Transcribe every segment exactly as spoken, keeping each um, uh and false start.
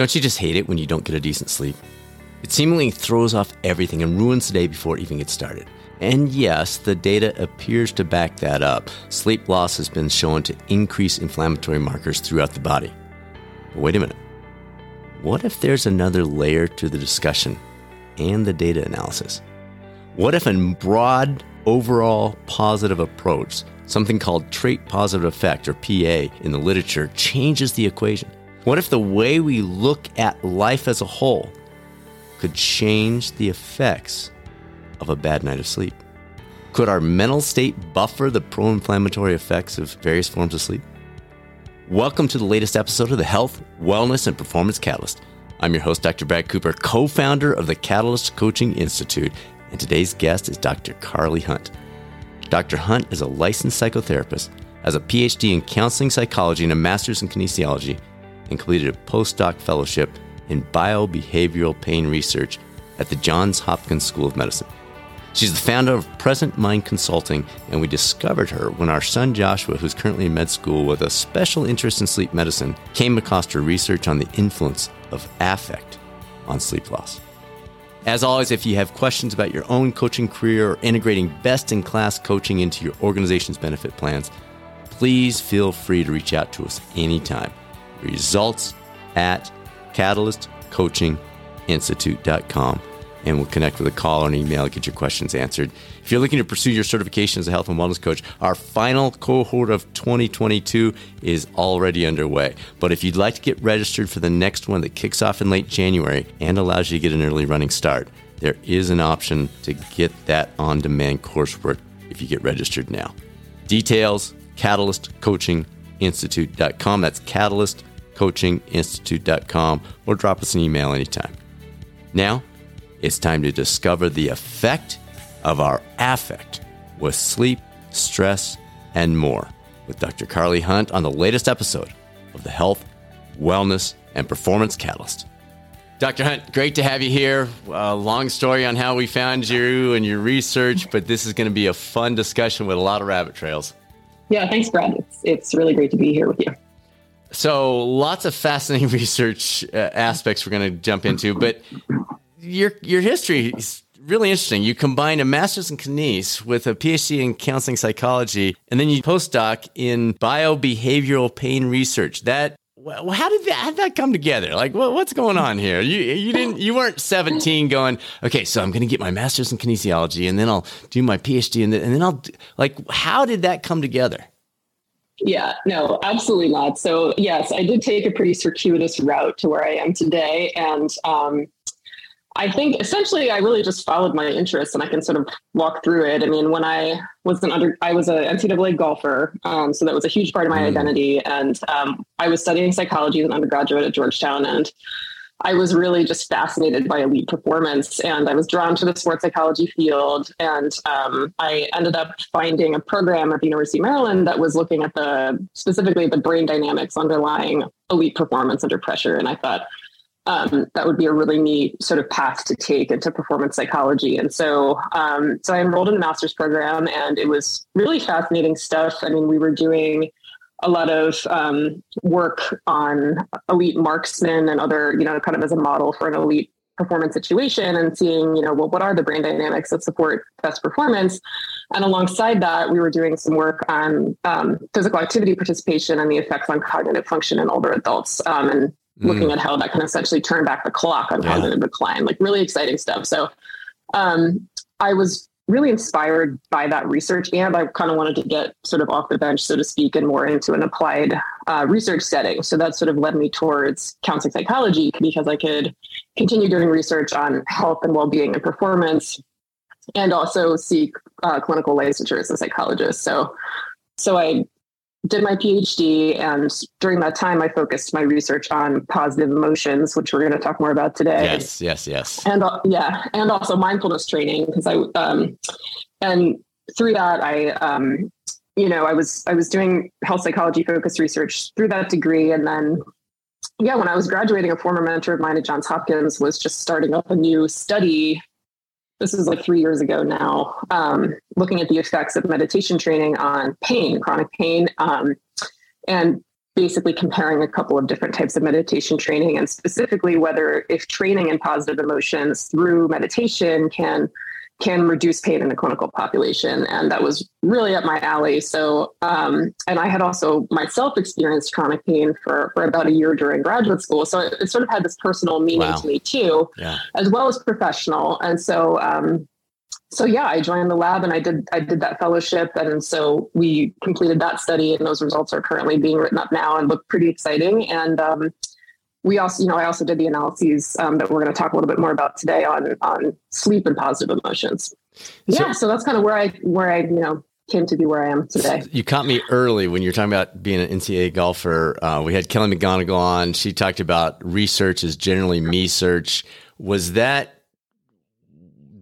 Don't you just hate it when you don't get a decent sleep? It seemingly throws off everything and ruins the day before it even gets started. And yes, the data appears to back that up. Sleep loss has been shown to increase inflammatory markers throughout the body. But wait a minute. What if there's another layer to the discussion and the data analysis? What if a broad, overall positive approach, something called trait positive effect, or P A in the literature, changes the equation? What if the way we look at life as a whole could change the effects of a bad night of sleep? Could our mental state buffer the pro-inflammatory effects of various forms of sleep? Welcome to the latest episode of the Health, Wellness, and Performance Catalyst. I'm your host, Doctor Brad Cooper, co-founder of the Catalyst Coaching Institute, and today's guest is Doctor Carly Hunt. Doctor Hunt is a licensed psychotherapist, has a P H D in counseling psychology and a master's in kinesiology, and completed a postdoc fellowship in biobehavioral pain research at the Johns Hopkins School of Medicine. She's the founder of Present Mind Consulting, and we discovered her when our son Joshua, who's currently in med school with a special interest in sleep medicine, came across her research on the influence of affect on sleep loss. As always, if you have questions about your own coaching career or integrating best-in-class coaching into your organization's benefit plans, please feel free to reach out to us anytime. Results at catalyst coaching institute dot com, and we'll connect with a call or an email to get your questions answered. If you're looking to pursue your certification as a health and wellness coach, our final cohort of twenty twenty-two is already underway. But if you'd like to get registered for the next one that kicks off in late January and allows you to get an early running start, there is an option to get that on-demand coursework if you get registered now. Details, catalyst coaching institute dot com. That's Catalyst coaching institute dot com, or drop us an email anytime. Now, it's time to discover the effect of our affect with sleep, stress, and more with Doctor Carly Hunt on the latest episode of the Health, Wellness, and Performance Catalyst. Doctor Hunt, great to have you here. A long story on how we found you and your research, but this is going to be a fun discussion with a lot of rabbit trails. Yeah, thanks, Brad. It's, it's really great to be here with you. So lots of fascinating research uh, aspects we're going to jump into, but your your history is really interesting. You combined a master's in kines with a P H D in counseling psychology, and then you postdoc in biobehavioral pain research. That well, how did that how did that come together? Like, what, what's going on here? You you didn't you weren't seventeen going, okay, so I'm going to get my master's in kinesiology, and then I'll do my P H D, and then, and then I'll like. How did that come together? Yeah, no, absolutely not. So yes, I did take a pretty circuitous route to where I am today. And um, I think essentially I really just followed my interests, and I can sort of walk through it. I mean, when I was an under, I was a N C double A golfer. Um, so that was a huge part of my mm. identity. And um, I was studying psychology as an undergraduate at Georgetown, and I was really just fascinated by elite performance, and I was drawn to the sports psychology field. And um, I ended up finding a program at the University of Maryland that was looking at the specifically the brain dynamics underlying elite performance under pressure. And I thought um, that would be a really neat sort of path to take into performance psychology. And so, um, so I enrolled in the master's program, and it was really fascinating stuff. I mean, we were doing a lot of um, work on elite marksmen and other, you know, kind of as a model for an elite performance situation, and seeing, you know, well, what are the brain dynamics that support best performance? And alongside that, we were doing some work on um, physical activity participation and the effects on cognitive function in older adults, um, and mm. looking at how that can essentially turn back the clock on yeah. cognitive decline, like really exciting stuff. So um, I was really inspired by that research, and I kind of wanted to get sort of off the bench, so to speak, and more into an applied uh, research setting. So that sort of led me towards counseling psychology, because I could continue doing research on health and well-being and performance, and also seek uh, clinical licensure as a psychologist. So, so I did my P H D, and during that time, I focused my research on positive emotions, which we're going to talk more about today. Yes, yes, yes. And uh, yeah, and also mindfulness training, because I um, and through that, I um, you know, I was I was doing health psychology focused research through that degree, and then yeah, when I was graduating, a former mentor of mine at Johns Hopkins was just starting up a new study. This is like three years ago now, um, looking at the effects of meditation training on pain, chronic pain. Um, and basically comparing a couple of different types of meditation training, and specifically whether if training in positive emotions through meditation can can reduce pain in the clinical population. And that was really up my alley. So, um, and I had also myself experienced chronic pain for, for about a year during graduate school. So it, it sort of had this personal meaning wow. to me too, yeah. as well as professional. And so, um, so yeah, I joined the lab and I did, I did that fellowship. And so we completed that study, and those results are currently being written up now and look pretty exciting. And, um, we also, you know, I also did the analyses um, that we're going to talk a little bit more about today on, on sleep and positive emotions. Yeah. So, so that's kind of where I, where I, you know, came to be where I am today. You caught me early when you're talking about being an N C A A golfer. Uh, we had Kelly McGonigal on. She talked about research is generally me search. Was that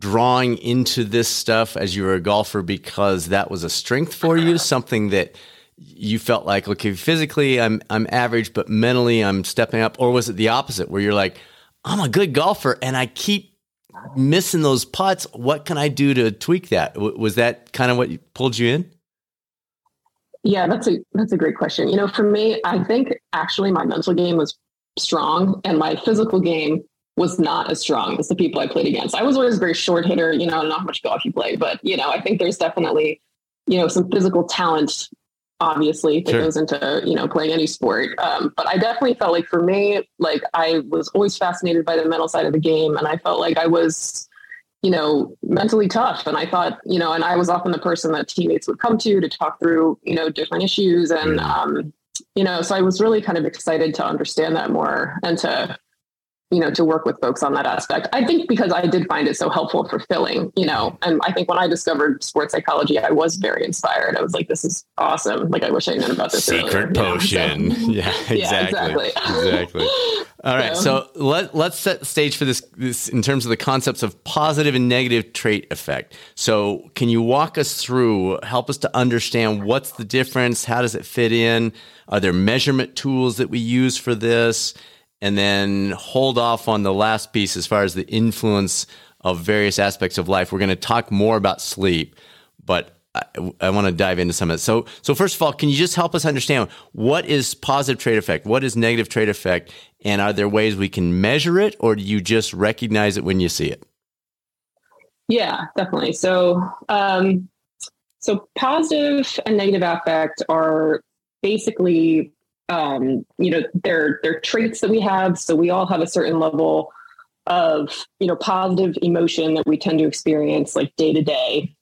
drawing into this stuff as you were a golfer because that was a strength for you? Something that you felt like, okay, physically I'm I'm average, but mentally I'm stepping up? Or was it the opposite where you're like, I'm a good golfer and I keep missing those putts. What can I do to tweak that? Was that kind of what pulled you in? Yeah, that's a, that's a great question. You know, for me, I think actually my mental game was strong and my physical game was not as strong as the people I played against. I was always a very short hitter, you know, not much golf you play, but you know, I think there's definitely, you know, some physical talent obviously that sure. goes into, you know, playing any sport. Um, but I definitely felt like for me, like I was always fascinated by the mental side of the game. And I felt like I was, you know, mentally tough. And I thought, you know, and I was often the person that teammates would come to, to talk through, you know, different issues. And, mm. um, you know, so I was really kind of excited to understand that more and to, you know, to work with folks on that aspect. I think because I did find it so helpful and fulfilling, you know, and I think when I discovered sports psychology, I was very inspired. I was like, this is awesome. Like, I wish I'd known about this secret earlier, potion. You know? So, yeah, exactly. Yeah, exactly. exactly. All right. So, so let, let's set stage for this, this in terms of the concepts of positive and negative trait effect. So can you walk us through, help us to understand what's the difference? How does it fit in? Are there measurement tools that we use for this? And then hold off on the last piece as far as the influence of various aspects of life. We're going to talk more about sleep, but I, I want to dive into some of it. So, so first of all, can you just help us understand what is positive trait effect? What is negative trait effect? And are there ways we can measure it, or do you just recognize it when you see it? Yeah, definitely. So, um, so positive and negative affect are basically Um, you know, they're, they're traits that we have. So we all have a certain level of, you know, positive emotion that we tend to experience like day to day,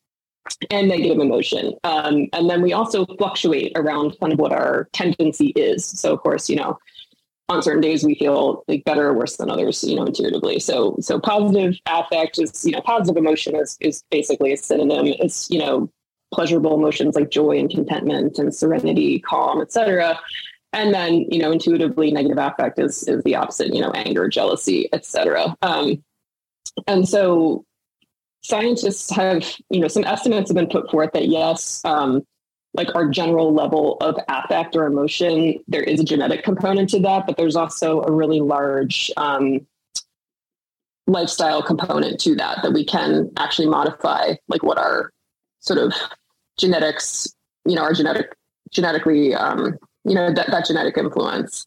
and negative emotion. Um, and then we also fluctuate around kind of what our tendency is. So of course, you know, on certain days we feel like better or worse than others, you know, intuitively. So, so positive affect is, you know, positive emotion is, is basically a synonym. It's, you know, pleasurable emotions like joy and contentment and serenity, calm, et cetera. And then, you know, intuitively negative affect is, is the opposite, you know, anger, jealousy, et cetera. Um, and so scientists have, you know, some estimates have been put forth that yes, um, like our general level of affect or emotion, there is a genetic component to that, but there's also a really large um, lifestyle component to that, that we can actually modify, like what our sort of genetics, you know, our genetic, genetically, um, you know, that, that genetic influence.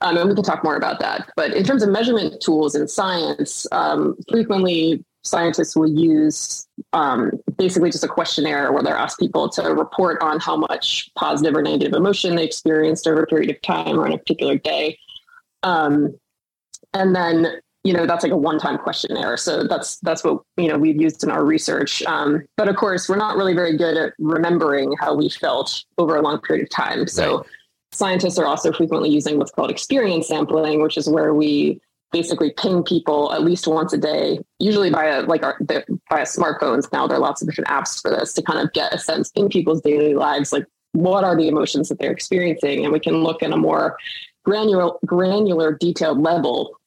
Um, and we can talk more about that. But in terms of measurement tools in science, um, frequently scientists will use um, basically just a questionnaire where they're asked people to report on how much positive or negative emotion they experienced over a period of time or on a particular day. Um, and then, you know, that's like a one-time questionnaire. So that's, that's what, you know, we've used in our research. Um, but of course, we're not really very good at remembering how we felt over a long period of time. So right. Scientists are also frequently using what's called experience sampling, which is where we basically ping people at least once a day, usually via like our the, via smartphones. Now there are lots of different apps for this to kind of get a sense in people's daily lives, like what are the emotions that they're experiencing, and we can look in a more granular, granular, detailed level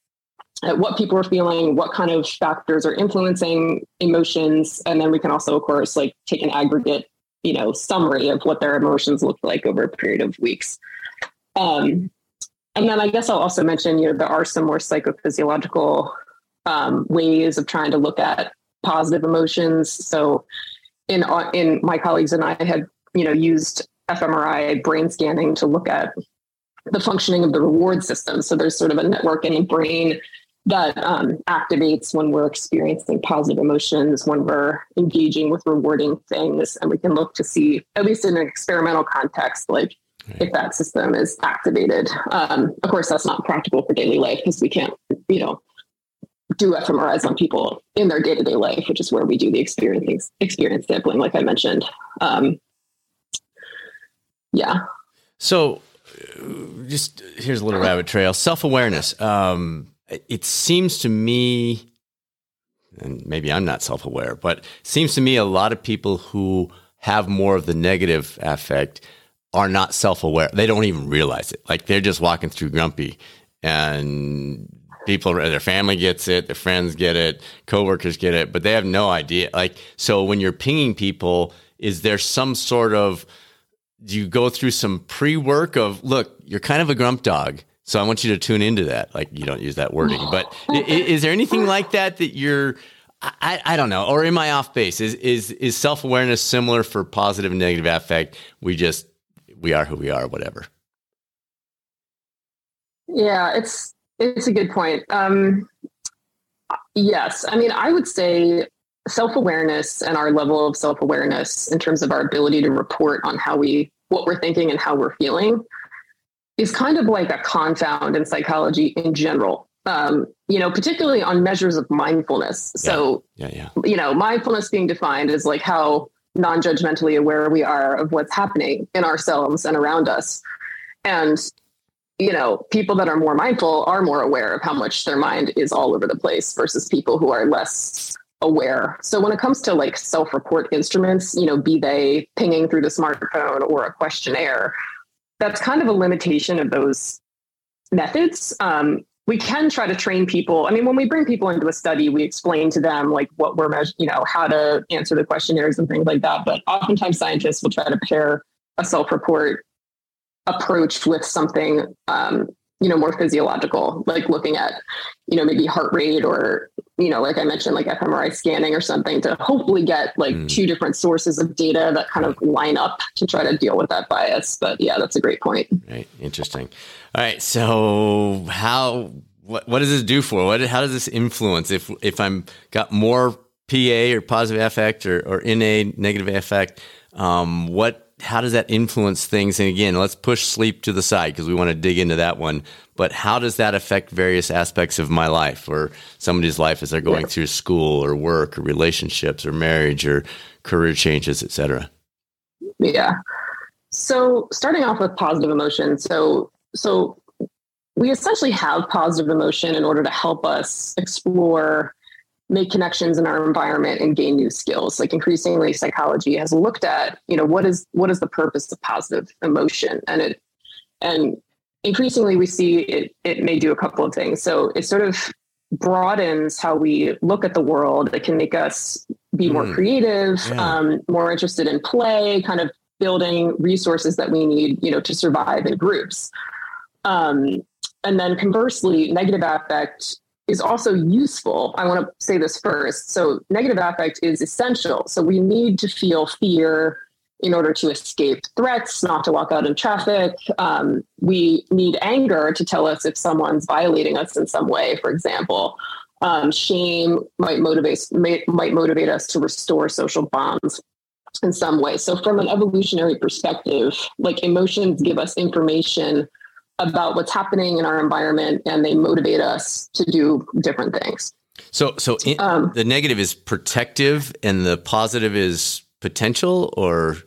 at what people are feeling, what kind of factors are influencing emotions, and then we can also, of course, like take an aggregate, you know, summary of what their emotions look like over a period of weeks. Um, and then I guess I'll also mention, you know, there are some more psychophysiological um, ways of trying to look at positive emotions. So in, in my colleagues and I had, you know, used fMRI brain scanning to look at the functioning of the reward system. So there's sort of a network in the brain that um, activates when we're experiencing positive emotions, when we're engaging with rewarding things. And we can look to see, at least in an experimental context, like right. if that system is activated. Um, of course, that's not practical for daily life because we can't, you know, do fMRIs on people in their day-to-day life, which is where we do the experience, experience sampling, like I mentioned. Um, yeah. So just here's a little rabbit trail. Self-awareness. Um, it seems to me, and maybe I'm not self-aware, but it seems to me a lot of people who have more of the negative affect are not self-aware. They don't even realize it. Like they're just walking through grumpy and people, their family gets it, their friends get it, coworkers get it, but they have no idea. Like, so when you're pinging people, is there some sort of, do you go through some pre-work of, look, you're kind of a grump dog, so I want you to tune into that. Like you don't use that wording, but is, is there anything like that that you're, I, I don't know, or am I off base? Is, is, is self-awareness similar for positive and negative affect? We just, we are who we are, whatever. Yeah, it's, it's a good point. Um, yes. I mean, I would say self-awareness and our level of self-awareness in terms of our ability to report on how we, what we're thinking and how we're feeling is kind of like a confound in psychology in general, um, you know, particularly on measures of mindfulness. Yeah. So, yeah, yeah. you know, mindfulness being defined as like how non-judgmentally aware we are of what's happening in ourselves and around us. And, you know, people that are more mindful are more aware of how much their mind is all over the place versus people who are less aware. So when it comes to like self-report instruments, you know, be they pinging through the smartphone or a questionnaire, that's kind of a limitation of those methods. Um, we can try to train people. I mean, when we bring people into a study, we explain to them like what we're measuring, you know, how to answer the questionnaires and things like that. But oftentimes scientists will try to pair a self-report approach with something, um, you know, more physiological, like looking at, you know, maybe heart rate or, you know, like I mentioned, like fMRI scanning or something to hopefully get like mm. two different sources of data that kind of line up to try to deal with that bias. But yeah, that's a great point. Right. Interesting. All right. So how, what, what does this do for, what, how does this influence if, if I'm got more P A or positive affect or, or N A negative affect, um, what, how does that influence things? And again, let's push sleep to the side because we want to dig into that one. But how does that affect various aspects of my life or somebody's life as they're going yeah. through school or work or relationships or marriage or career changes, et cetera? Yeah. So starting off with positive emotion. So, so we essentially have positive emotion in order to help us explore, make connections in our environment and gain new skills. Like increasingly psychology has looked at, you know, what is, what is the purpose of positive emotion? And it, and increasingly we see it, it may do a couple of things. So it sort of broadens how we look at the world. It can make us be more mm. creative, yeah. um, more interested in play, kind of building resources that we need, you know, to survive in groups. Um, and then conversely, negative affect is also useful. I want to say this first. So negative affect is essential. So we need to feel fear in order to escape threats, not to walk out in traffic. Um, we need anger to tell us if someone's violating us in some way, for example. Um, shame might motivate, may, might motivate us to restore social bonds in some way. So from an evolutionary perspective, like emotions give us information about what's happening in our environment, and they motivate us to do different things. So, so in, um, the negative is protective and the positive is potential, or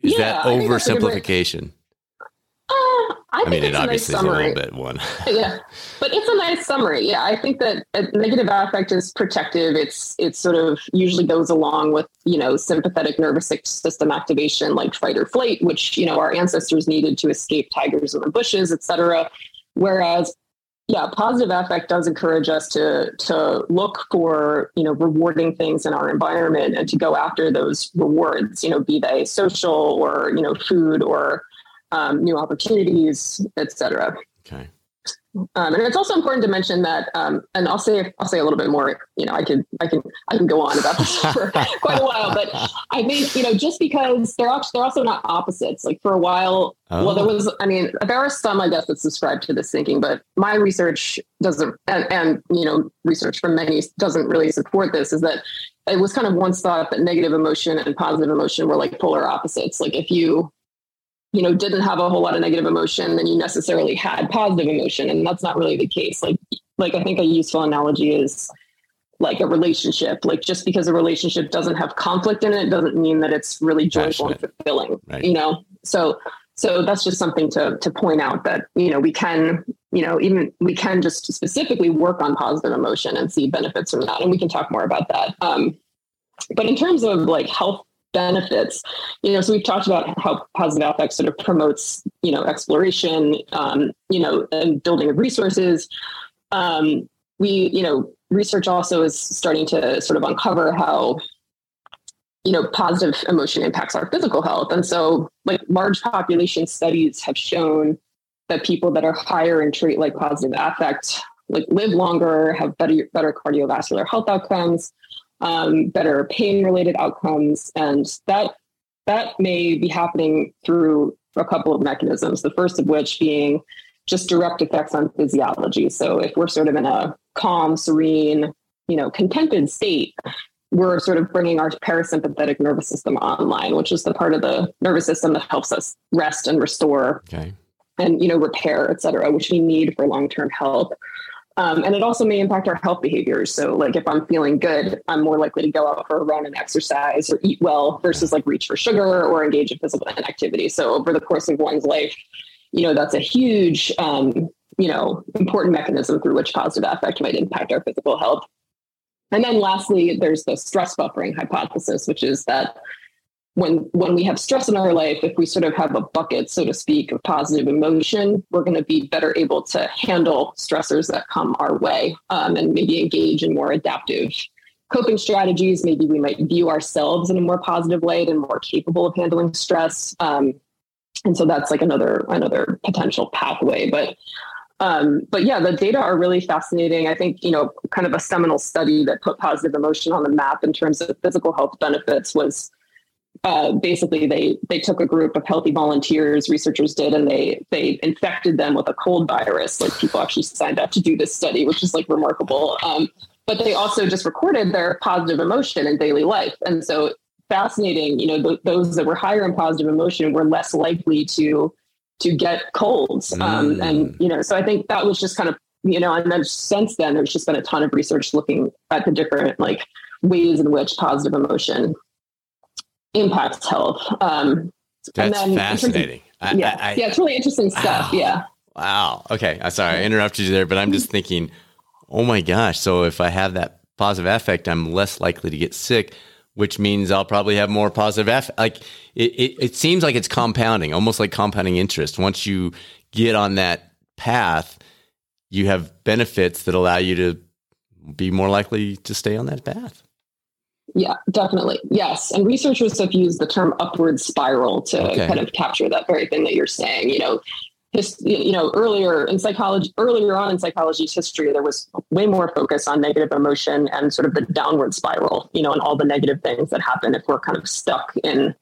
is yeah, that oversimplification? I, uh, I, I mean, it obviously nice is a little bit one. yeah, but it's a nice summary. Yeah. I think that negative affect is protective. It's, it sort of usually goes along with, you know, sympathetic nervous system activation, like fight or flight, which, you know, our ancestors needed to escape tigers in the bushes, et cetera. Whereas, yeah, positive affect does encourage us to, to look for, you know, rewarding things in our environment and to go after those rewards, you know, be they social or, you know, food or, Um, new opportunities, et cetera. Okay. Um, and it's also important to mention that, um, and I'll say, I'll say a little bit more, you know, I can, I can, I can go on about this for quite a while, but I think, you know, just because they're also, they're also not opposites. Like for a while, oh. well, there was, I mean, there are some, I guess, that subscribe to this thinking, but my research doesn't, and, and, you know, research from many doesn't really support this, is that it was kind of once thought that negative emotion and positive emotion were like polar opposites. Like if you, you know, didn't have a whole lot of negative emotion, then you necessarily had positive emotion. And that's not really the case. Like, like I think a useful analogy is like a relationship. Like just because a relationship doesn't have conflict in it, doesn't mean that it's really joyful and fulfilling, right. you know? So, so that's just something to, to point out that, you know, we can, you know, even we can just specifically work on positive emotion and see benefits from that. And we can talk more about that. Um, but in terms of like health benefits, you know, so we've talked about how positive affect sort of promotes, you know, exploration, um, you know, and building of resources. Um, we, you know, research also is starting to sort of uncover how, you know, positive emotion impacts our physical health. And so like large population studies have shown that people that are higher in trait like positive affect, like live longer, have better, better cardiovascular health outcomes, um, better pain related outcomes. And that, that may be happening through a couple of mechanisms. The first of which being just direct effects on physiology. So if we're sort of in a calm, serene, you know, contented state, we're sort of bringing our parasympathetic nervous system online, which is the part of the nervous system that helps us rest and restore okay. and, you know, repair, et cetera, which we need for long-term health. Um, and it also may impact our health behaviors. So like if I'm feeling good, I'm more likely to go out for a run and exercise or eat well versus like reach for sugar or engage in physical inactivity. So over the course of one's life, you know, that's a huge, um, you know, important mechanism through which positive affect might impact our physical health. And then lastly, there's the stress buffering hypothesis, which is that when when we have stress in our life, if we sort of have a bucket, so to speak, of positive emotion, we're going to be better able to handle stressors that come our way, um, and maybe engage in more adaptive coping strategies. Maybe we might view ourselves in a more positive light and more capable of handling stress. Um, and so that's like another another potential pathway. But um, but yeah, the data are really fascinating. I think, you know, kind of a seminal study that put positive emotion on the map in terms of physical health benefits was Uh, basically, they they took a group of healthy volunteers, researchers did, and they they infected them with a cold virus. Like people actually signed up to do this study, which is like remarkable. Um, but they also just recorded their positive emotion in daily life. And so fascinating, you know, th- those that were higher in positive emotion were less likely to to get colds. Um, mm. And, you know, so I think that was just kind of, you know, and then since then, there's just been a ton of research looking at the different like ways in which positive emotion impacts health. Um, That's and then fascinating. Of, yeah, I, I, yeah, it's really interesting stuff. Wow. Yeah. Wow. Okay. I'm sorry I interrupted you there, but I'm just thinking, oh my gosh. So if I have that positive affect, I'm less likely to get sick, which means I'll probably have more positive affect. Like it, it, it seems like it's compounding, almost like compounding interest. Once you get on that path, you have benefits that allow you to be more likely to stay on that path. Yeah, definitely. Yes. And researchers have used the term upward spiral to okay. kind of capture that very thing that you're saying. You know, this, you know, earlier in psychology, earlier on in psychology's history, there was way more focus on negative emotion and sort of the downward spiral, you know, and all the negative things that happen if we're kind of stuck in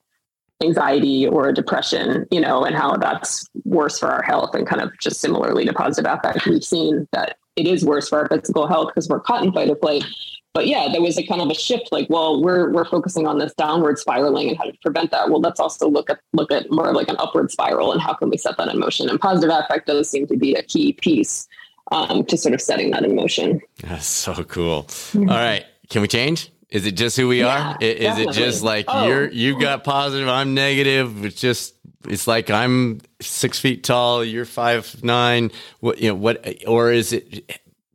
anxiety or depression, you know, and how that's worse for our health. And kind of just similarly to positive affect, we've seen that it is worse for our physical health because we're caught in fight or flight. But yeah, there was a kind of a shift like, well, we're we're focusing on this downward spiraling and how to prevent that. Well, let's also look at look at more like an upward spiral and how can we set that in motion? And positive affect does seem to be a key piece um, to sort of setting that in motion. That's so cool. All right. Can we change? Is it just who we yeah, are? Is definitely. It just like oh. you're you got positive, I'm negative. It's just it's like I'm six feet tall, you're five nine. What you know, what or is it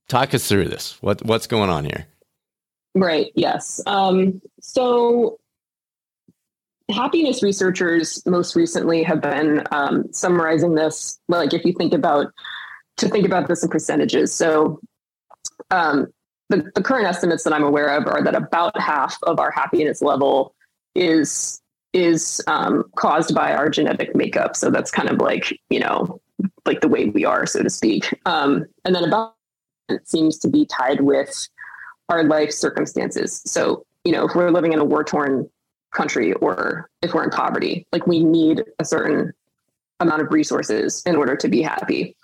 talk us through this? What what's going on here? Right. Yes. Um, so happiness researchers most recently have been um, summarizing this. Like if you think about to think about this in percentages. So um, the, the current estimates that I'm aware of are that about half of our happiness level is is um, caused by our genetic makeup. So that's kind of like, you know, like the way we are, so to speak. Um, and then about it seems to be tied with our life circumstances. So, you know, if we're living in a war-torn country or if we're in poverty, like we need a certain amount of resources in order to be happy.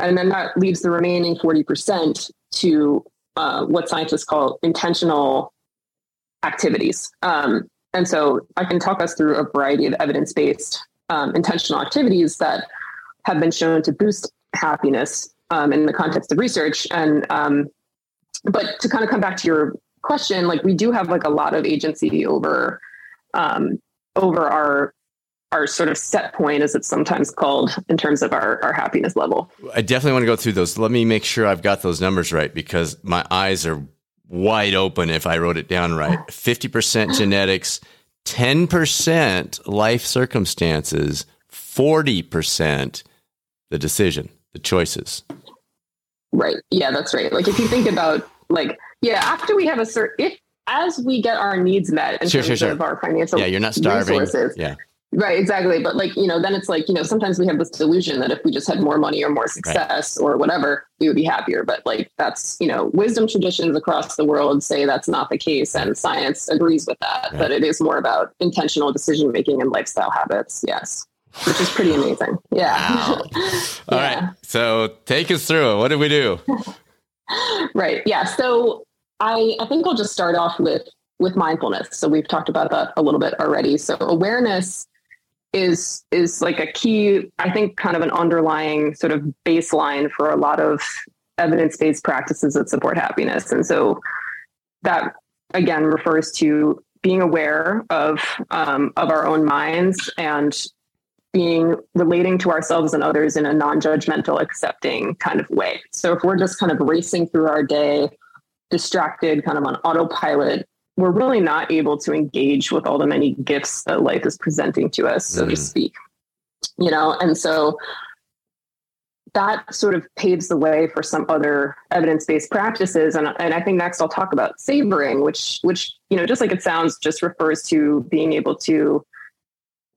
And then that leaves the remaining forty percent to uh, what scientists call intentional activities. Um, and so I can talk us through a variety of evidence-based um, intentional activities that have been shown to boost happiness um, in the context of research. And, um, but to kind of come back to your question, like we do have like a lot of agency over, um, over our, our sort of set point, as it's sometimes called, in terms of our, our happiness level. I definitely want to go through those. Let me make sure I've got those numbers right, because my eyes are wide open if I wrote it down right. fifty percent genetics, ten percent life circumstances, forty percent the decision, the choices. Right. Yeah, that's right. Like if you think about like, yeah, after we have a certain, if as we get our needs met in sure, terms sure, sure. of our financial yeah, you're not starving. Resources. Yeah. Right, exactly. But like, you know, then it's like, you know, sometimes we have this delusion that if we just had more money or more success right. or whatever, we would be happier. But like, that's, you know, wisdom traditions across the world say that's not the case. And science agrees with that, right. But it is more about intentional decision-making and lifestyle habits. Yes. Which is pretty amazing. Yeah. Wow. All yeah. right. So take us through it. What did we do? Right. Yeah. So I, I think I'll just start off with, with mindfulness. So we've talked about that a little bit already. So awareness is is like a key, I think, kind of an underlying sort of baseline for a lot of evidence-based practices that support happiness. And so that, again, refers to being aware of um, of our own minds and being relating to ourselves and others in a non-judgmental, accepting kind of way. So if we're just kind of racing through our day, distracted, kind of on autopilot, we're really not able to engage with all the many gifts that life is presenting to us, so mm. to speak, you know? And so that sort of paves the way for some other evidence-based practices. And, and I think next I'll talk about savoring, which, which, you know, just like it sounds, just refers to being able to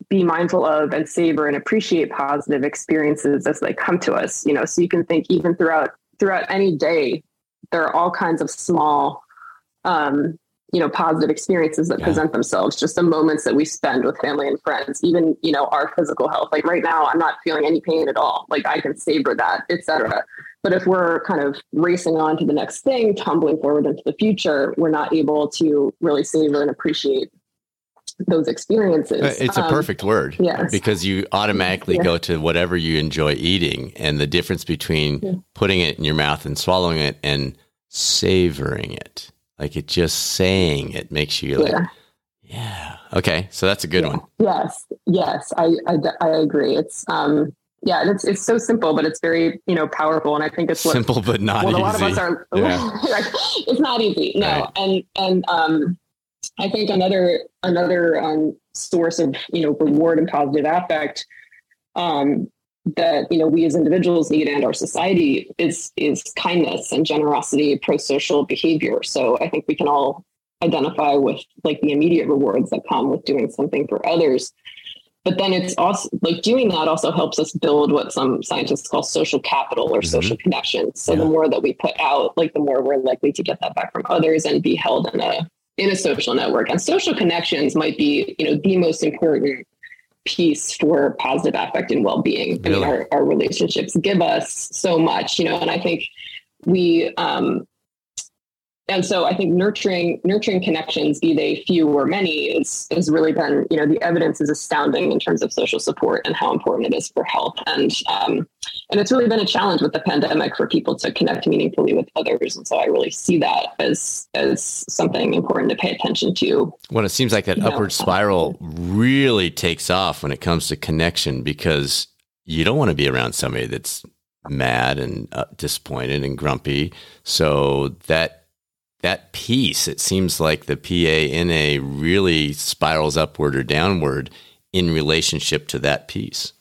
be mindful of and savor and appreciate positive experiences as they come to us, you know? So you can think even throughout, throughout any day, there are all kinds of small, um, you know, positive experiences that yeah. present themselves, just the moments that we spend with family and friends, even, you know, our physical health. Like right now, I'm not feeling any pain at all. Like I can savor that, et cetera. But if we're kind of racing on to the next thing, tumbling forward into the future, we're not able to really savor and appreciate those experiences. It's a um, perfect word yes. because you automatically yeah. go to whatever you enjoy eating, and the difference between yeah. putting it in your mouth and swallowing it and savoring it. Like it just saying it makes you like, yeah. yeah. Okay. So that's a good yeah. one. Yes. Yes. I, I, I agree. It's, um, yeah, it's, it's so simple, but it's very, you know, powerful. And I think it's what, simple, but not well, easy. A lot of us are, yeah. like, it's not easy. No. Right. And, and, um, I think another, another, um, source of, you know, reward and positive affect, um, that, you know, we as individuals need and our society is, is kindness and generosity, pro-social behavior. So I think we can all identify with like the immediate rewards that come with doing something for others. But then it's also like doing that also helps us build what some scientists call social capital or mm-hmm. social connection. So yeah. the more that we put out, like the more we're likely to get that back from others and be held in a, in a social network. And social connections might be, you know, the most important piece for positive affect and well-being. Really? I mean, our, our relationships give us so much, you know, and I think we, um, and so I think nurturing, nurturing connections, be they few or many, is, is really been, you know, the evidence is astounding in terms of social support and how important it is for health. And, um, and it's really been a challenge with the pandemic for people to connect meaningfully with others. And so I really see that as, as something important to pay attention to. Well, it seems like that upward know. spiral really takes off when it comes to connection, because you don't want to be around somebody that's mad and uh, disappointed and grumpy. So that, that piece, it seems like the P A N A really spirals upward or downward in relationship to that piece.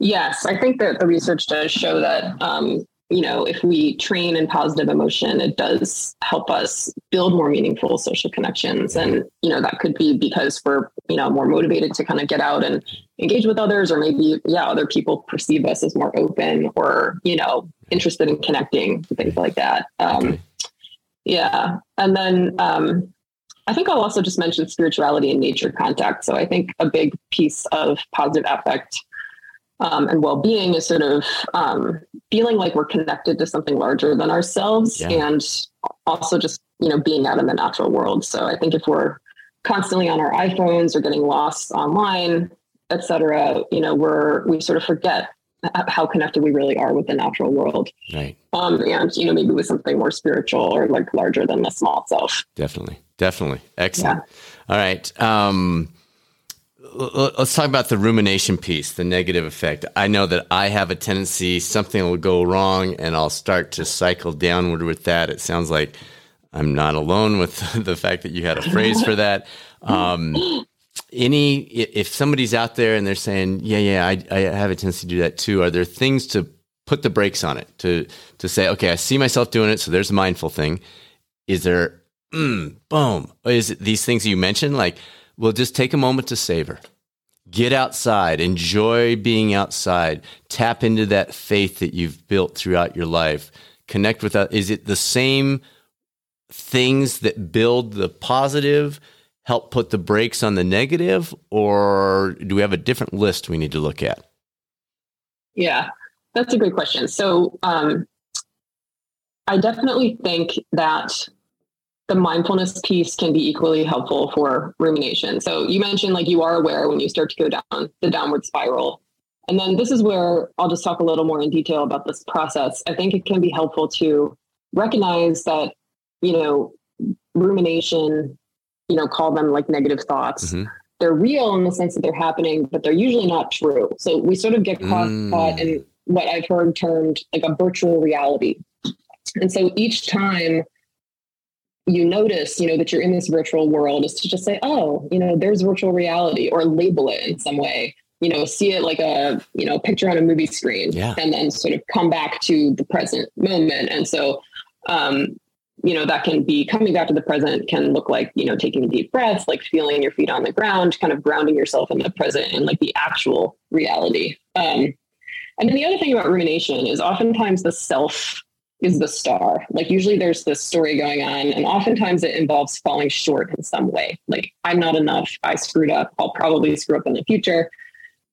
Yes, I think that the research does show that, um, you know, if we train in positive emotion, it does help us build more meaningful social connections. And, you know, that could be because we're, you know, more motivated to kind of get out and engage with others, or maybe, yeah, other people perceive us as more open or, you know, interested in connecting, things like that. Um, yeah. And then um, I think I'll also just mention spirituality and nature contact. So I think a big piece of positive affect Um, and well-being is sort of um, feeling like we're connected to something larger than ourselves, yeah. and also just, you know, being out in the natural world. So I think if we're constantly on our iPhones or getting lost online, et cetera, you know, we're, we sort of forget how connected we really are with the natural world. Right. Um, and, you know, maybe with something more spiritual or like larger than the small self. Definitely. Definitely. Excellent. Yeah. All right. Um, Let's talk about the rumination piece, the negative effect. I know that I have a tendency, something will go wrong and I'll start to cycle downward with that. It sounds like I'm not alone with the fact that you had a phrase for that. Um, any, if somebody's out there and they're saying, yeah, yeah, I, I have a tendency to do that too. Are there things to put the brakes on it, to, to say, okay, I see myself doing it. So there's a mindful thing. Is there, mm, boom. Is it these things you mentioned? Like, well, just take a moment to savor. Get outside. Enjoy being outside. Tap into that faith that you've built throughout your life. Connect with that. Is it the same things that build the positive, help put the brakes on the negative, or do we have a different list we need to look at? Yeah, that's a good question. So um, I definitely think that the mindfulness piece can be equally helpful for rumination. So you mentioned like you are aware when you start to go down the downward spiral. And then this is where I'll just talk a little more in detail about this process. I think it can be helpful to recognize that, you know, rumination, you know, call them like negative thoughts. Mm-hmm. They're real in the sense that they're happening, but they're usually not true. So we sort of get caught, mm. caught in what I've heard termed like a virtual reality. And so each time you notice, you know, that you're in this virtual world, is to just say, oh, you know, there's virtual reality, or label it in some way, you know, see it like a, you know, picture on a movie screen, yeah. and then sort of come back to the present moment. And so, um, you know, that can be coming back to the present can look like, you know, taking deep breaths, like feeling your feet on the ground, kind of grounding yourself in the present and like the actual reality. Um, and then the other thing about rumination is oftentimes the self is the star. Like usually there's this story going on, and oftentimes it involves falling short in some way. Like I'm not enough. I screwed up. I'll probably screw up in the future,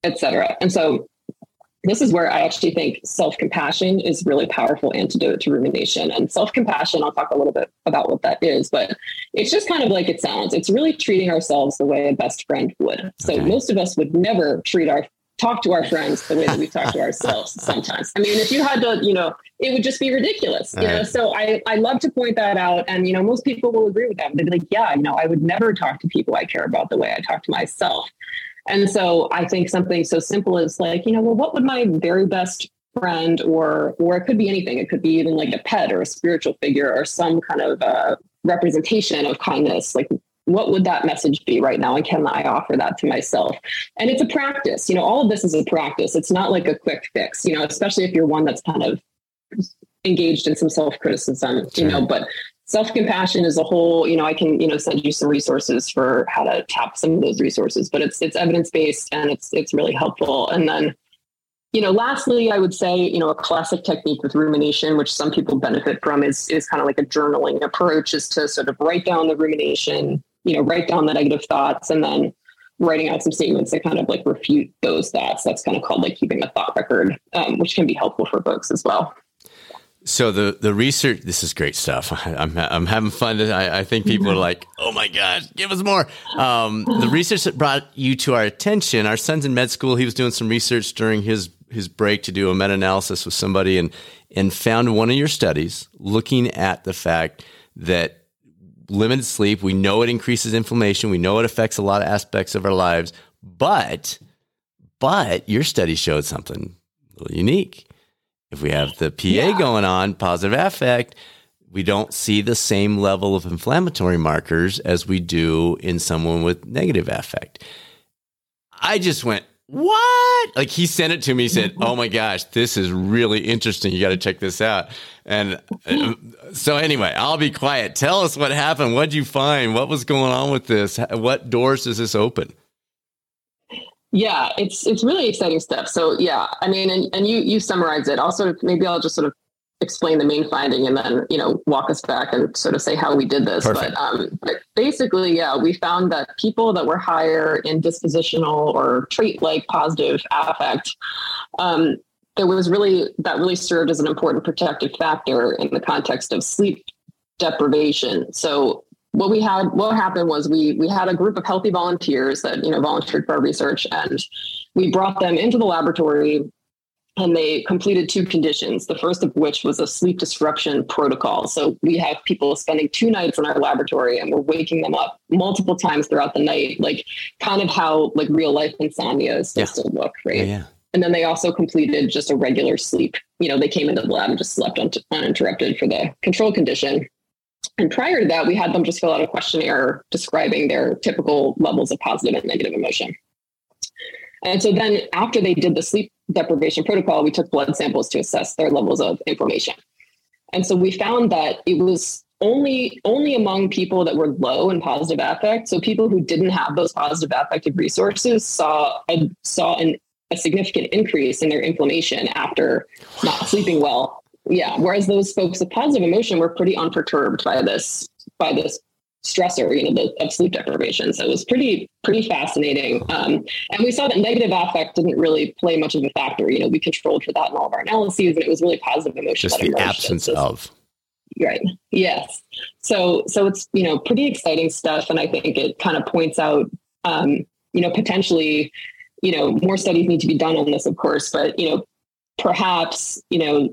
et cetera. And so this is where I actually think self-compassion is really powerful antidote to rumination. And self-compassion, I'll talk a little bit about what that is, but it's just kind of like it sounds. It's really treating ourselves the way a best friend would. So okay. most of us would never treat our talk to our friends the way that we talk to ourselves sometimes. I mean, if you had to, you know, it would just be ridiculous, you All know? Right. So I, I love to point that out. And, you know, most people will agree with that. They'd be like, yeah, you know, I would never talk to people I care about the way I talk to myself. And so I think something so simple as like, you know, well, what would my very best friend, or, or it could be anything. It could be even like a pet or a spiritual figure or some kind of uh, representation of kindness. Like, what would that message be right now? And can I offer that to myself? And it's a practice, you know, all of this is a practice. It's not like a quick fix, you know, especially if you're one that's kind of engaged in some self-criticism, you know, but self-compassion is a whole, you know, I can, you know, send you some resources for how to tap some of those resources, but it's, it's evidence-based and it's, it's really helpful. And then, you know, lastly, I would say, you know, a classic technique with rumination, which some people benefit from, is, is kind of like a journaling approach, is to sort of write down the rumination, you know, write down the negative thoughts and then writing out some statements that kind of like refute those thoughts. That's kind of called like keeping a thought record, um, which can be helpful for folks as well. So the, the research, this is great stuff. I'm I'm having fun. I, I think people are like, oh my gosh, give us more. Um, the research that brought you to our attention, our son's in med school. He was doing some research during his, his break to do a meta-analysis with somebody and, and found one of your studies looking at the fact that limited sleep, we know it increases inflammation. We know it affects a lot of aspects of our lives, but, but your study showed something a little unique. If we have the P A yeah. going on, positive affect, we don't see the same level of inflammatory markers as we do in someone with negative affect. I just went, what? Like he sent it to me, said, oh my gosh, this is really interesting. You got to check this out. And uh, so anyway, I'll be quiet. Tell us what happened. What'd you find? What was going on with this? What doors does this open? Yeah, it's it's really exciting stuff. So yeah, I mean, and, and you you summarized it. I'll sort of, maybe I'll just sort of explain the main finding and then, you know, walk us back and sort of say how we did this. Perfect. But um, but basically, yeah, we found that people that were higher in dispositional or trait-like positive affect, um, there was really, that really served as an important protective factor in the context of sleep deprivation. So what we had, what happened was we, we had a group of healthy volunteers that, you know, volunteered for our research, and we brought them into the laboratory and they completed two conditions. The first of which was a sleep disruption protocol. So we have people spending two nights in our laboratory and we're waking them up multiple times throughout the night, like kind of how like real life insomnia is supposed yeah. to look, right? Oh, yeah. And then they also completed just a regular sleep. You know, they came into the lab and just slept un- uninterrupted for the control condition. And prior to that, we had them just fill out a questionnaire describing their typical levels of positive and negative emotion. And so then after they did the sleep deprivation protocol, we took blood samples to assess their levels of inflammation. And so we found that it was only, only among people that were low in positive affect. So people who didn't have those positive affective resources saw a, saw an, a significant increase in their inflammation after not sleeping well. Yeah. Whereas those folks with positive emotion were pretty unperturbed by this, by this stressor, you know, the, of sleep deprivation. So it was pretty, pretty fascinating. Um, and we saw that negative affect didn't really play much of a factor. You know, we controlled for that in all of our analyses, and it was really positive emotion. Just the absence of. Right. Yes. So, so it's, you know, pretty exciting stuff. And I think it kind of points out, um, you know, potentially, you know, more studies need to be done on this, of course, but, you know, perhaps, you know,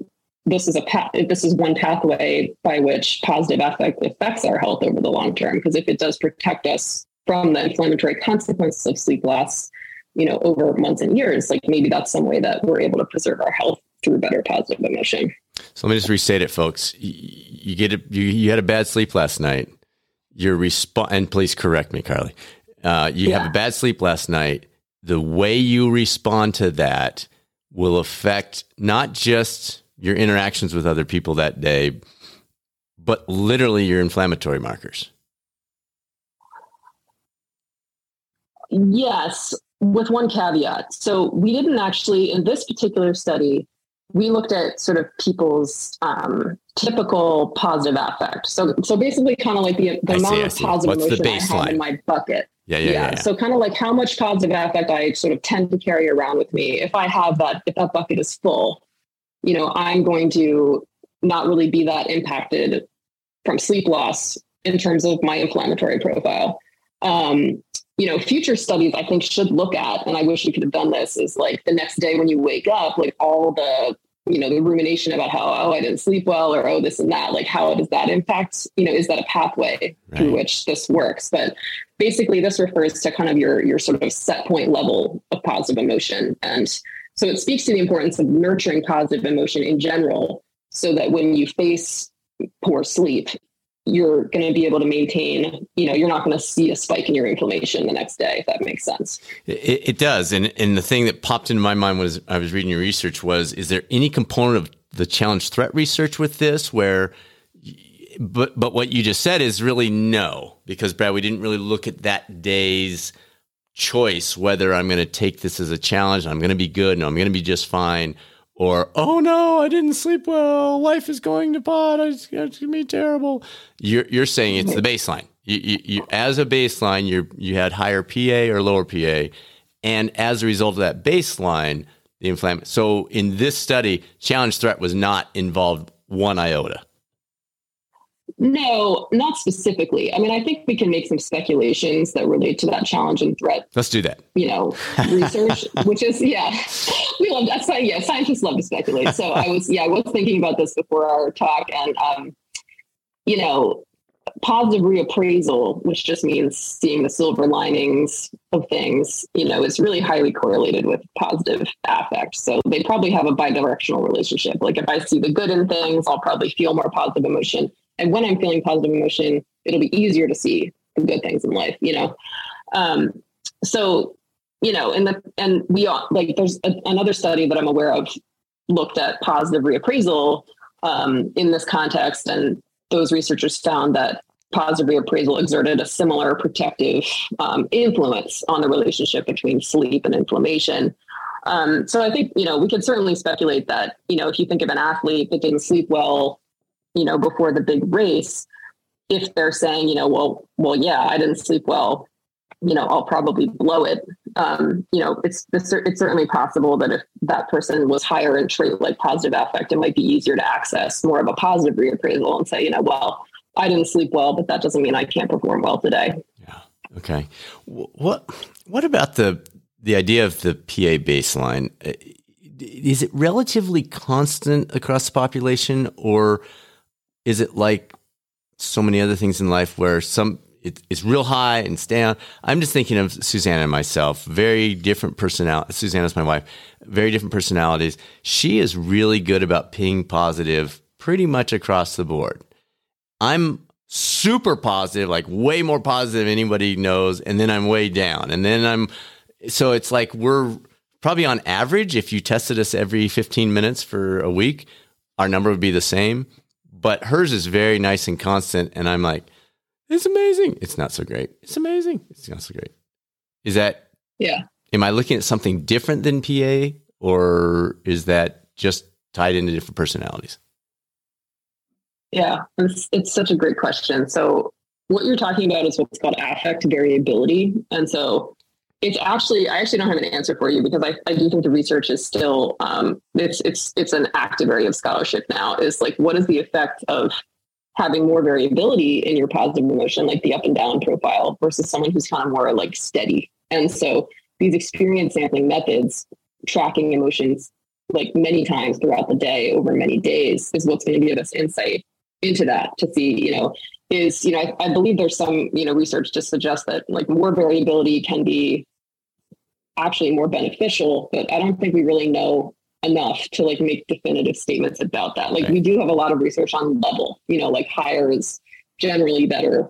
this is a path, this is one pathway by which positive affect affects our health over the long term, because if it does protect us from the inflammatory consequences of sleep loss, you know, over months and years, like maybe that's some way that we're able to preserve our health through better positive emotion. So let me just restate it, folks. You get a, you, you had a bad sleep last night. Your response, and please correct me, Carly. Uh, you yeah. have a bad sleep last night. The way you respond to that will affect not just your interactions with other people that day, but literally your inflammatory markers. Yes, with one caveat. So we didn't actually, in this particular study, we looked at sort of people's um, typical positive affect. So so basically kind of like the, the amount see, of positive emotion I have in my bucket. Yeah yeah, yeah, yeah, yeah. So kind of like how much positive affect I sort of tend to carry around with me. If I have that, if that bucket is full, you know, I'm going to not really be that impacted from sleep loss in terms of my inflammatory profile. Um, you know, future studies I think should look at, and I wish we could have done this, is like the next day when you wake up, like all the, you know, the rumination about how, oh, I didn't sleep well, or, oh, this and that, like how does that impact, you know, is that a pathway right. through which this works? But basically this refers to kind of your, your sort of set point level of positive emotion. And so it speaks to the importance of nurturing positive emotion in general, so that when you face poor sleep, you're going to be able to maintain, you know, you're not going to see a spike in your inflammation the next day, if that makes sense. It, it does. And and the thing that popped into my mind was I was reading your research was, is there any component of the challenge threat research with this where, but, but what you just said is really no, because Brad, we didn't really look at that day's choice, whether I'm going to take this as a challenge, I'm going to be good, no, I'm going to be just fine, or, oh no, I didn't sleep well, life is going to pot, it's going to be terrible. You're, you're saying it's the baseline. You, you, you, as a baseline, you you had higher P A or lower P A, and as a result of that baseline, the inflammation. So in this study, challenge threat was not involved one iota. No, not specifically. I mean, I think we can make some speculations that relate to that challenge and threat. Let's do that. You know, research, which is, yeah, we love that. So, yeah, scientists love to speculate. So I was, yeah, I was thinking about this before our talk, and, um, you know, positive reappraisal, which just means seeing the silver linings of things, you know, is really highly correlated with positive affect. So they probably have a bidirectional relationship. Like if I see the good in things, I'll probably feel more positive emotion. And when I'm feeling positive emotion, it'll be easier to see the good things in life, you know? Um, so, you know, and the, and we all, like, there's a, another study that I'm aware of looked at positive reappraisal um, in this context. And those researchers found that positive reappraisal exerted a similar protective um, influence on the relationship between sleep and inflammation. Um, so I think, you know, we could certainly speculate that, you know, if you think of an athlete that didn't sleep well, you know, before the big race, if they're saying, you know, well, well, yeah, I didn't sleep well, you know, I'll probably blow it. Um, you know, it's, it's it's certainly possible that if that person was higher in trait, like positive affect, it might be easier to access more of a positive reappraisal and say, you know, well, I didn't sleep well, but that doesn't mean I can't perform well today. Yeah. Okay. What, what about the, the idea of the P A baseline? Is it relatively constant across the population, or is it like so many other things in life where some it, it's real high and stay on? I'm just thinking of Susanna and myself, very different personalities. Susanna's my wife, very different personalities. She is really good about ping positive pretty much across the board. I'm super positive, like way more positive than anybody knows. And then I'm way down. And then I'm, so it's like we're probably on average, if you tested us every fifteen minutes for a week, our number would be the same. But hers is very nice and constant. And I'm like, it's amazing. It's not so great. It's amazing. It's not so great. Is that, yeah. Am I looking at something different than P A, or is that just tied into different personalities? Yeah, it's, it's such a great question. So what you're talking about is what's called affect variability. And so it's actually, I actually don't have an answer for you, because I, I do think the research is still, um, it's, it's, it's an active area of scholarship now, is like, what is the effect of having more variability in your positive emotion, like the up and down profile, versus someone who's kind of more like steady. And so these experience sampling methods, tracking emotions like many times throughout the day over many days, is what's going to give us insight into that to see, you know, is, you know, I, I believe there's some, you know, research to suggest that like more variability can be actually more beneficial, but I don't think we really know enough to like make definitive statements about that. Like, right. We do have a lot of research on level, you know, like higher is generally better.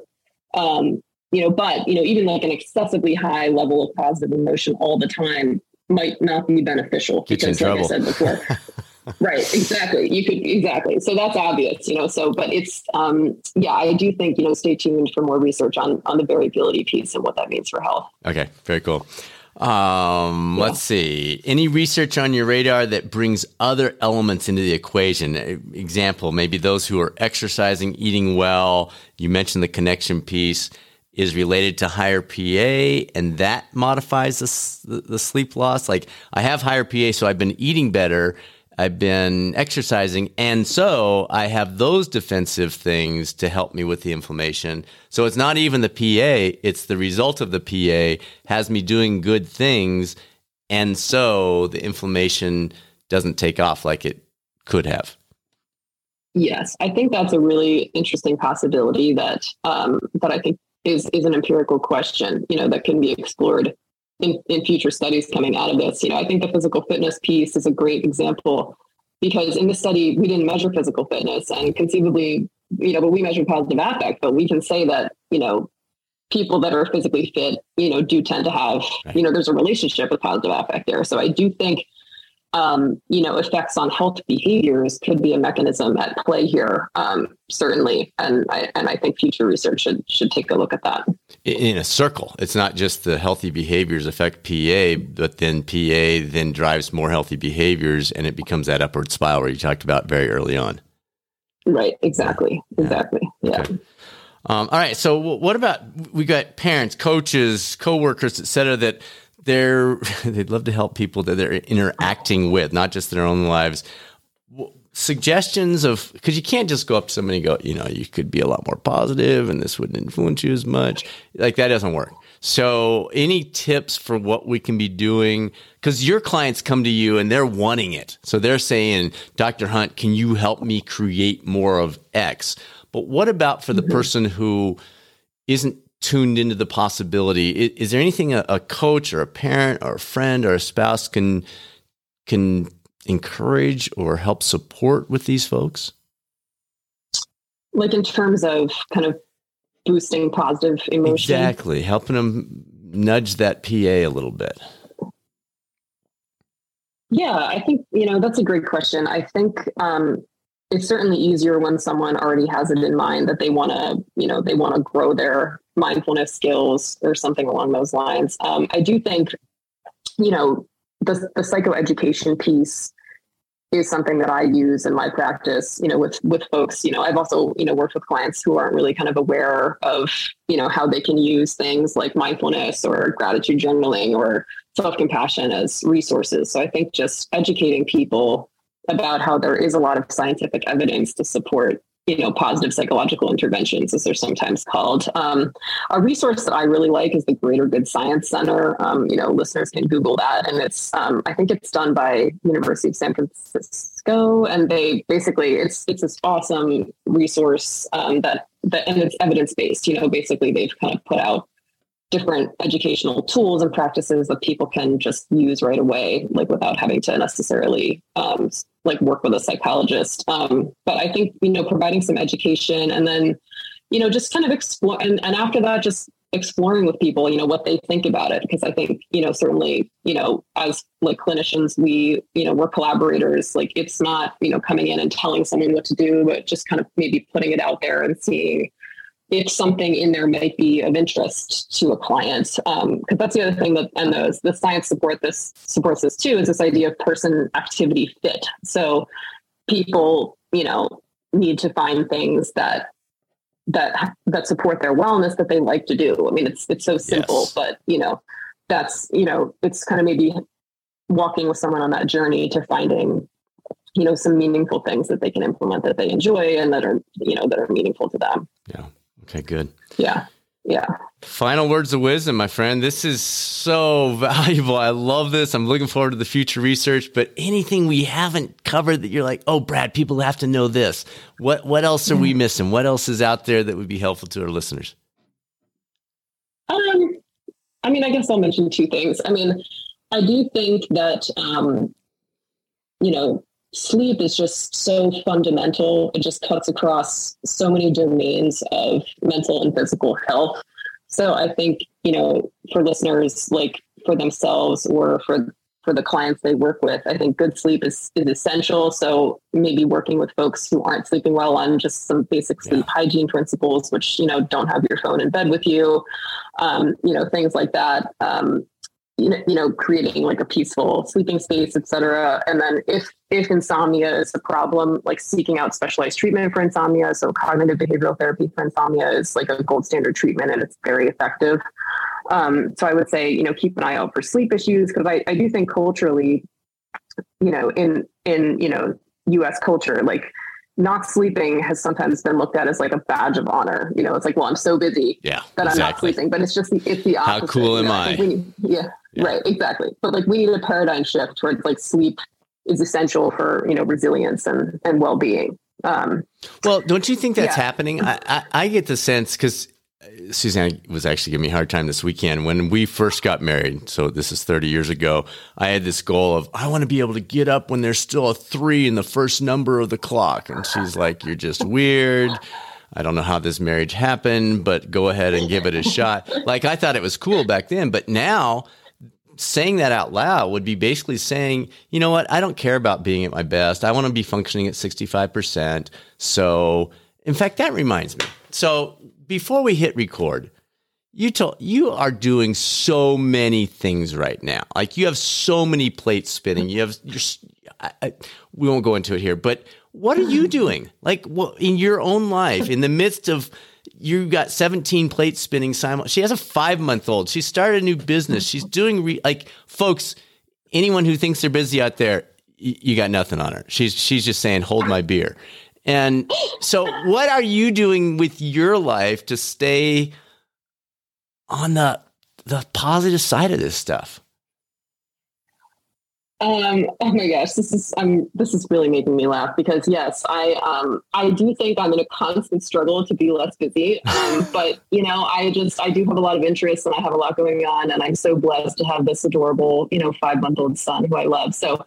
Um, you know, but, you know, even like an excessively high level of positive emotion all the time might not be beneficial. Keeps because like trouble. I said before, right. Exactly. You could, exactly. So that's obvious, you know, so, but it's, um, yeah, I do think, you know, stay tuned for more research on, on the variability piece and what that means for health. Okay. Very cool. Um, yeah. Let's see. Any research on your radar that brings other elements into the equation? Example, maybe those who are exercising, eating well. You mentioned the connection piece is related to higher P A, and that modifies the, the sleep loss. Like, I have higher P A, so I've been eating better, I've been exercising, and so I have those defensive things to help me with the inflammation. So it's not even the P A, it's the result of the P A has me doing good things, and so the inflammation doesn't take off like it could have. Yes, I think that's a really interesting possibility that um, that I think is is an empirical question, you know, that can be explored In, in future studies coming out of this. You know, I think the physical fitness piece is a great example, because in this study, we didn't measure physical fitness, and conceivably, you know, but we measured positive affect, but we can say that, you know, people that are physically fit, you know, do tend to have, you know, there's a relationship with positive affect there. So I do think, um, you know, effects on health behaviors could be a mechanism at play here, um, certainly. And I, and I think future research should, should take a look at that. In a circle, it's not just the healthy behaviors affect P A, but then P A then drives more healthy behaviors, and it becomes that upward spiral where you talked about very early on. Right. Exactly. Yeah. Exactly. Yeah. Okay. Um, all right. So what about, we got parents, coaches, coworkers, et cetera, that they're, they'd love to help people that they're interacting with, not just their own lives. Suggestions of, because you can't just go up to somebody and go, you know, you could be a lot more positive and this wouldn't influence you as much. Like, that doesn't work. So any tips for what we can be doing? Because your clients come to you and they're wanting it. So they're saying, Doctor Hunt, can you help me create more of X? But what about for the person who isn't tuned into the possibility? Is, is there anything a, a coach or a parent or a friend or a spouse can can encourage or help support with these folks? Like, in terms of kind of boosting positive emotion? Exactly. Helping them nudge that P A a little bit. Yeah, I think, you know, that's a great question. I think um, it's certainly easier when someone already has it in mind that they want to, you know, they want to grow their mindfulness skills or something along those lines. Um, I do think, you know, the, the psychoeducation piece is something that I use in my practice, you know, with, with folks. You know, I've also, you know, worked with clients who aren't really kind of aware of, you know, how they can use things like mindfulness or gratitude journaling or self-compassion as resources. So I think just educating people about how there is a lot of scientific evidence to support, you know, positive psychological interventions, as they're sometimes called. Um, a resource that I really like is the Greater Good Science Center. Um, you know, listeners can Google that, and it's um, I think it's done by University of San Francisco, and they basically it's it's this awesome resource um, that that and it's evidence based. You know, basically they've kind of put out different educational tools and practices that people can just use right away, like without having to necessarily um, like work with a psychologist. Um, but I think, you know, providing some education and then, you know, just kind of explore and, and after that, just exploring with people, you know, what they think about it. Because I think, you know, certainly, you know, as like clinicians, we, you know, we're collaborators. Like it's not, you know, coming in and telling someone what to do, but just kind of maybe putting it out there and seeing if something in there might be of interest to a client. Um, cause that's the other thing that, and the, the science support this supports this too, is this idea of person activity fit. So people, you know, need to find things that, that, that support their wellness that they like to do. I mean, it's, it's so simple, yes. But you know, that's, you know, it's kind of maybe walking with someone on that journey to finding, you know, some meaningful things that they can implement that they enjoy and that are, you know, that are meaningful to them. Yeah. Okay, good. Yeah. Yeah. Final words of wisdom, my friend. This is so valuable. I love this. I'm looking forward to the future research, but anything we haven't covered that you're like, oh, Brad, people have to know this. What what else are we missing? What else is out there that would be helpful to our listeners? Um, I mean, I guess I'll mention two things. I mean, I do think that, um, you know, sleep is just so fundamental. It just cuts across so many domains of mental and physical health. So I think, you know, for listeners, like for themselves or for, for the clients they work with, I think good sleep is, is essential. So maybe working with folks who aren't sleeping well on just some basic sleep yeah. hygiene principles, which, you know, don't have your phone in bed with you, um, you know, things like that. Um, You know, you know, creating like a peaceful sleeping space, et cetera. And then if, if insomnia is a problem, like seeking out specialized treatment for insomnia. So cognitive behavioral therapy for insomnia is like a gold standard treatment and it's very effective. Um, so I would say, you know, keep an eye out for sleep issues. Cause I, I do think culturally, you know, in, in, you know, U S culture, like not sleeping has sometimes been looked at as like a badge of honor. You know, it's like, well, I'm so busy yeah, that exactly. I'm not sleeping, but it's just, it's the opposite. How cool am you know? I? I need, yeah, yeah, right. Exactly. But like, we need a paradigm shift towards like sleep is essential for, you know, resilience and, and well-being. Um, well, don't you think that's yeah. happening? I, I, I get the sense because Suzanne was actually giving me a hard time this weekend when we first got married. So this is thirty years ago. I had this goal of, I want to be able to get up when there's still a three in the first number of the clock. And she's like, you're just weird. I don't know how this marriage happened, but go ahead and give it a shot. Like I thought it was cool back then, but now saying that out loud would be basically saying, you know what? I don't care about being at my best. I want to be functioning at sixty-five percent. So in fact, that reminds me. So before we hit record, you told you are doing so many things right now. Like you have so many plates spinning. You have, you're, I, I, we won't go into it here, but what are you doing? Like what, in your own life, in the midst of, you got seventeen plates spinning simultaneously. She has a five month old. She started a new business. She's doing re, like folks, anyone who thinks they're busy out there, you, you got nothing on her. She's, she's just saying, hold my beer. And so what are you doing with your life to stay on the the positive side of this stuff? Um, oh my gosh, this is um this is really making me laugh because yes, I um I do think I'm in a constant struggle to be less busy. Um, but you know, I just I do have a lot of interests and I have a lot going on and I'm so blessed to have this adorable, you know, five month old son who I love. So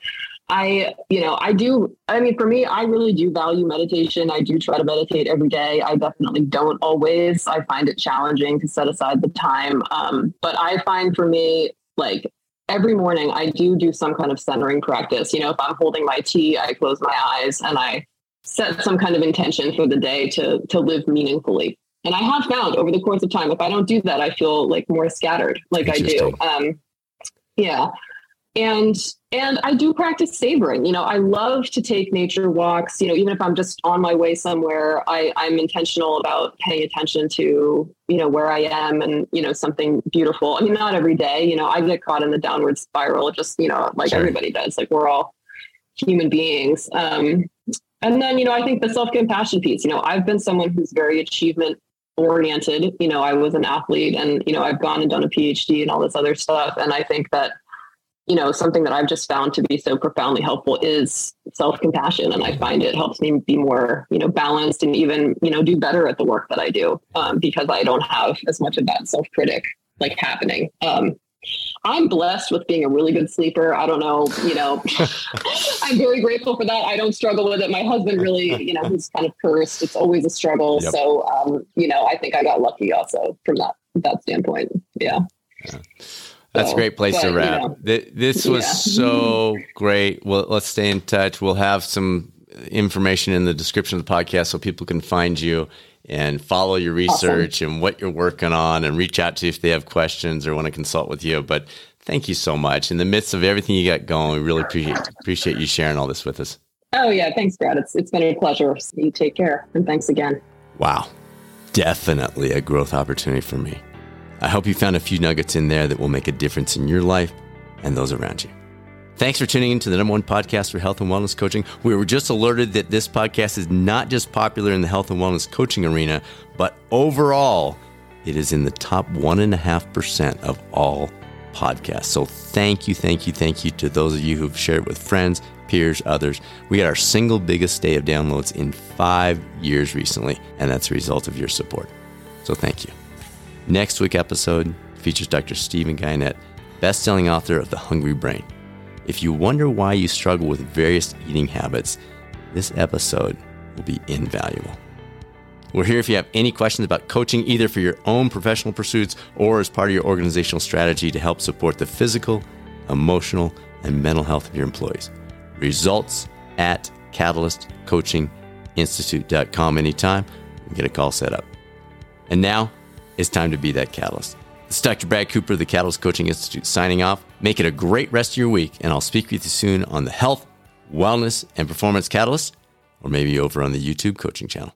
I, you know, I do, I mean, for me, I really do value meditation. I do try to meditate every day. I definitely don't always. I find it challenging to set aside the time. Um, but I find for me, like every morning I do do some kind of centering practice. You know, if I'm holding my tea, I close my eyes and I set some kind of intention for the day to, to live meaningfully. And I have found over the course of time, if I don't do that, I feel like more scattered, like I do. Um, yeah. And, and I do practice savoring. You know, I love to take nature walks, you know, even if I'm just on my way somewhere, I, I'm intentional about paying attention to, you know, where I am and, you know, something beautiful. I mean, not every day, you know, I get caught in the downward spiral, just, you know, like sure. everybody does, like we're all human beings. Um, and then, you know, I think the self-compassion piece, you know, I've been someone who's very achievement oriented. You know, I was an athlete and, you know, I've gone and done a PhD and all this other stuff. And I think that, you know, something that I've just found to be so profoundly helpful is self-compassion. And I find it helps me be more, you know, balanced and even, you know, do better at the work that I do um, because I don't have as much of that self-critic like happening. Um, I'm blessed with being a really good sleeper. I don't know, you know, I'm very grateful for that. I don't struggle with it. My husband really, you know, he's kind of cursed. It's always a struggle. Yep. So, um, you know, I think I got lucky also from that, that standpoint. Yeah. yeah. That's a great place but, to wrap. You know, Th- this was yeah. so great. Well, let's stay in touch. We'll have some information in the description of the podcast so people can find you and follow your research awesome. and what you're working on and reach out to you if they have questions or want to consult with you. But thank you so much. In the midst of everything you got going, we really appreciate, appreciate you sharing all this with us. Oh, yeah. Thanks, Brad. It's, it's been a pleasure. You take care. And thanks again. Wow. Definitely a growth opportunity for me. I hope you found a few nuggets in there that will make a difference in your life and those around you. Thanks for tuning in to the number one podcast for health and wellness coaching. We were just alerted that this podcast is not just popular in the health and wellness coaching arena, but overall, it is in the top one point five percent of all podcasts. So thank you, thank you, thank you to those of you who've shared with friends, peers, others. We had our single biggest day of downloads in five years recently, and that's a result of your support. So thank you. Next week's episode features Doctor Stephen Guynette, best-selling author of The Hungry Brain. If you wonder why you struggle with various eating habits, this episode will be invaluable. We're here if you have any questions about coaching, either for your own professional pursuits or as part of your organizational strategy to help support the physical, emotional, and mental health of your employees. Results at catalyst coaching institute dot com anytime and get a call set up. And now, it's time to be that catalyst. This is Doctor Brad Cooper of the Catalyst Coaching Institute signing off. Make it a great rest of your week, and I'll speak with you soon on the Health, Wellness, and Performance Catalyst, or maybe over on the YouTube coaching channel.